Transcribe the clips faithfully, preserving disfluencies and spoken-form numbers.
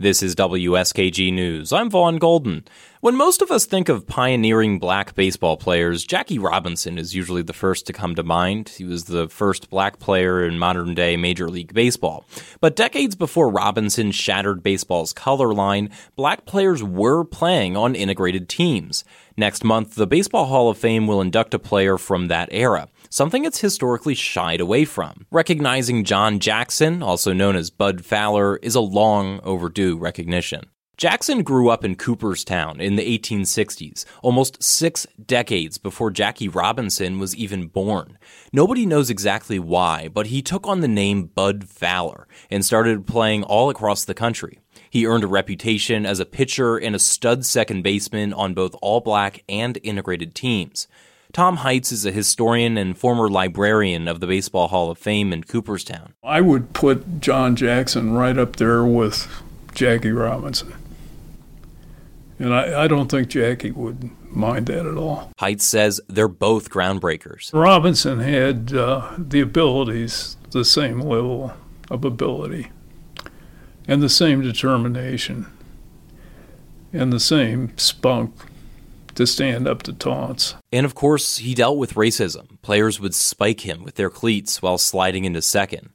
This is W S K G News. I'm Vaughn Golden. When most of us think of pioneering black baseball players, Jackie Robinson is usually the first to come to mind. He was the first black player in modern-day Major League Baseball. But decades before Robinson shattered baseball's color line, black players were playing on integrated teams. Next month, the Baseball Hall of Fame will induct a player from that era, something it's historically shied away from. Recognizing John Jackson, also known as Bud Fowler, is a long overdue recognition. Jackson grew up in Cooperstown in the eighteen sixties, almost six decades before Jackie Robinson was even born. Nobody knows exactly why, but he took on the name Bud Fowler and started playing all across the country. He earned a reputation as a pitcher and a stud second baseman on both all-black and integrated teams. Tom Heitz is a historian and former librarian of the Baseball Hall of Fame in Cooperstown. I would put John Jackson right up there with Jackie Robinson. And I, I don't think Jackie would mind that at all. Heitz says they're both groundbreakers. Robinson had uh, the abilities, the same level of ability, and the same determination, and the same spunk to stand up to taunts. And of course, he dealt with racism. Players would spike him with their cleats while sliding into second.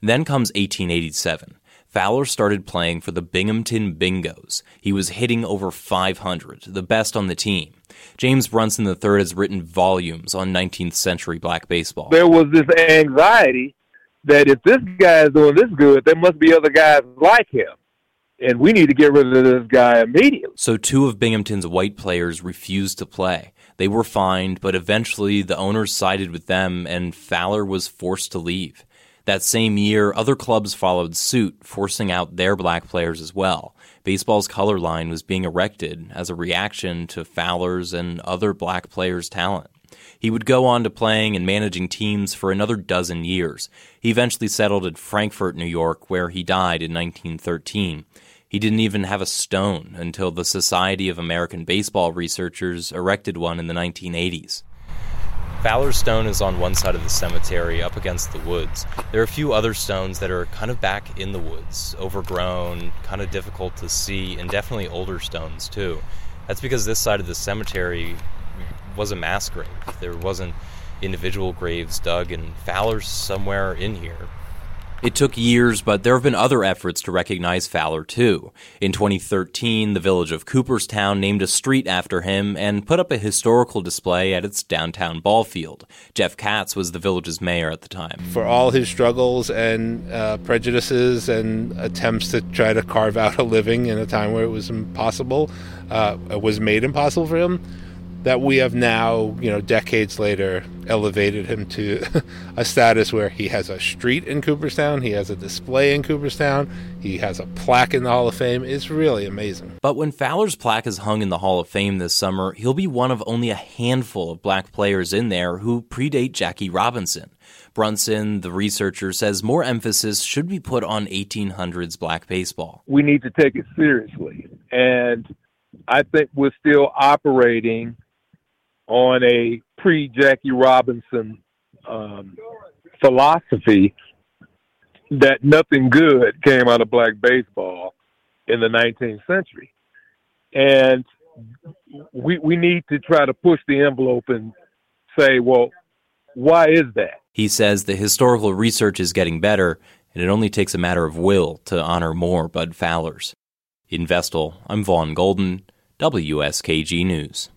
Then comes eighteen eighty-seven. Fowler started playing for the Binghamton Bingos. He was hitting over five hundred, the best on the team. James Brunson the third has written volumes on nineteenth century black baseball. There was this anxiety that if this guy is doing this good, there must be other guys like him, and we need to get rid of this guy immediately. So two of Binghamton's white players refused to play. They were fined, but eventually the owners sided with them, and Fowler was forced to leave. That same year, other clubs followed suit, forcing out their black players as well. Baseball's color line was being erected as a reaction to Fowler's and other black players' talent. He would go on to playing and managing teams for another dozen years. He eventually settled in Frankfurt, New York, where he died in nineteen thirteen. He didn't even have a stone until the Society of American Baseball Researchers erected one in the nineteen eighties. Fowler's stone is on one side of the cemetery, up against the woods. There are a few other stones that are kind of back in the woods, overgrown, kind of difficult to see, and definitely older stones, too. That's because this side of the cemetery was a mass grave. There wasn't individual graves dug, and Fowler's somewhere in here. It took years, but there have been other efforts to recognize Fowler, too. In twenty thirteen, the village of Cooperstown named a street after him and put up a historical display at its downtown ball field. Jeff Katz was the village's mayor at the time. For all his struggles and uh, prejudices and attempts to try to carve out a living in a time where it was impossible, uh, it was made impossible for him, that we have now, you know, decades later, elevated him to a status where he has a street in Cooperstown, he has a display in Cooperstown, he has a plaque in the Hall of Fame. It's really amazing. But when Fowler's plaque is hung in the Hall of Fame this summer, he'll be one of only a handful of black players in there who predate Jackie Robinson. Brunson, the researcher, says more emphasis should be put on eighteen hundreds black baseball. We need to take it seriously, and I think we're still operating on a pre-Jackie Robinson um, philosophy that nothing good came out of black baseball in the nineteenth century. And we we need to try to push the envelope and say, well, why is that? He says the historical research is getting better, and it only takes a matter of will to honor more Bud Fowlers. In Vestal, I'm Vaughn Golden, W S K G News.